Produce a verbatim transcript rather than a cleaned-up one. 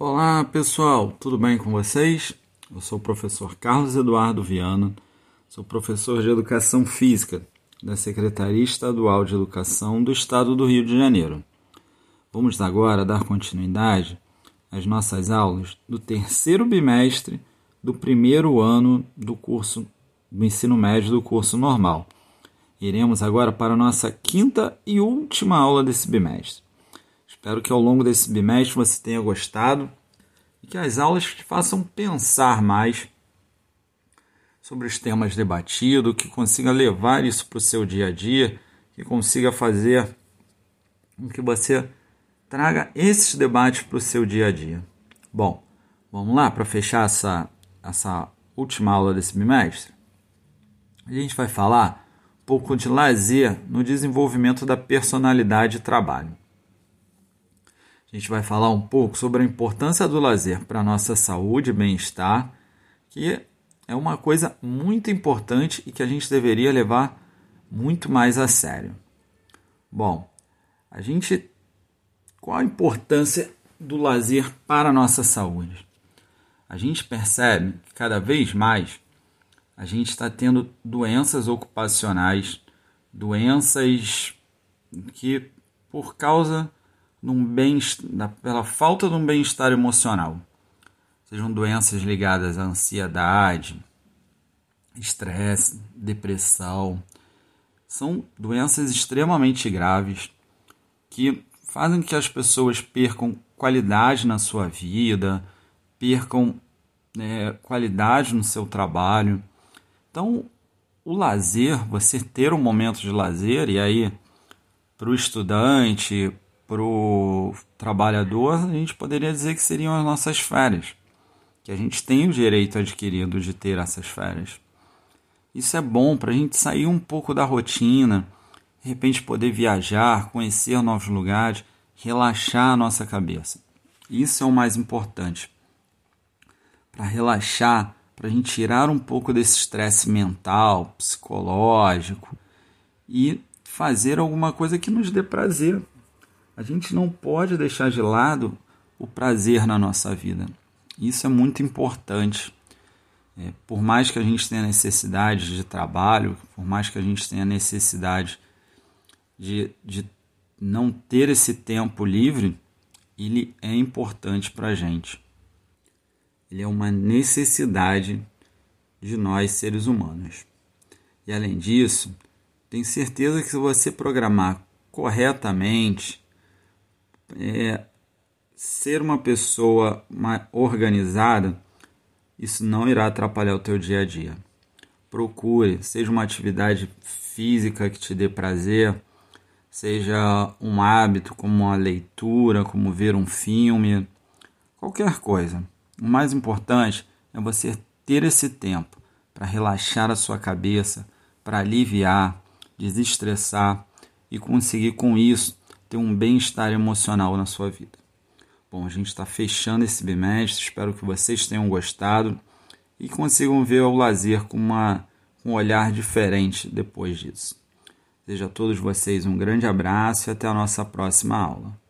Olá pessoal, tudo bem com vocês? Eu sou o professor Carlos Eduardo Viana, sou professor de Educação Física da Secretaria Estadual de Educação do Estado do Rio de Janeiro. Vamos agora dar continuidade às nossas aulas do terceiro bimestre do primeiro ano do curso do ensino médio do curso normal. Iremos agora para a nossa quinta e última aula desse bimestre. Espero que ao longo desse bimestre você tenha gostado e que as aulas te façam pensar mais sobre os temas debatidos, que consiga levar isso para o seu dia a dia, que consiga fazer com que você traga esses debates para o seu dia a dia. Bom, vamos lá para fechar essa, essa última aula desse bimestre? A gente vai falar um pouco de lazer no desenvolvimento da personalidade e trabalho. A gente vai falar um pouco sobre a importância do lazer para a nossa saúde e bem-estar, que é uma coisa muito importante e que a gente deveria levar muito mais a sério. Bom, a gente, qual a importância do lazer para a nossa saúde? A gente percebe que cada vez mais a gente está tendo doenças ocupacionais, doenças que por causa... Num bem, pela falta de um bem-estar emocional, sejam doenças ligadas à ansiedade, estresse, depressão, são doenças extremamente graves que fazem que as pessoas percam qualidade na sua vida, percam é, qualidade no seu trabalho. Então, o lazer, você ter um momento de lazer, e aí para o estudante, para o trabalhador, a gente poderia dizer que seriam as nossas férias, que a gente tem o direito adquirido de ter essas férias. Isso é bom para a gente sair um pouco da rotina, de repente poder viajar, conhecer novos lugares, relaxar a nossa cabeça. Isso é o mais importante, para relaxar, para a gente tirar um pouco desse estresse mental, psicológico e fazer alguma coisa que nos dê prazer. A gente não pode deixar de lado o prazer na nossa vida. Isso é muito importante. É, por mais que a gente tenha necessidade de trabalho, por mais que a gente tenha necessidade de, de não ter esse tempo livre, ele é importante para a gente. Ele é uma necessidade de nós, seres humanos. E, além disso, tenho certeza que se você programar corretamente... É, ser uma pessoa organizada, isso não irá atrapalhar o teu dia a dia. Procure, seja uma atividade física que te dê prazer, seja um hábito como uma leitura, como ver um filme, qualquer coisa. O mais importante é você ter esse tempo para relaxar a sua cabeça, para aliviar, desestressar e conseguir com isso ter um bem-estar emocional na sua vida. Bom, a gente está fechando esse bimestre, espero que vocês tenham gostado e consigam ver o lazer com, uma, com um olhar diferente depois disso. Desejo a todos vocês um grande abraço e até a nossa próxima aula.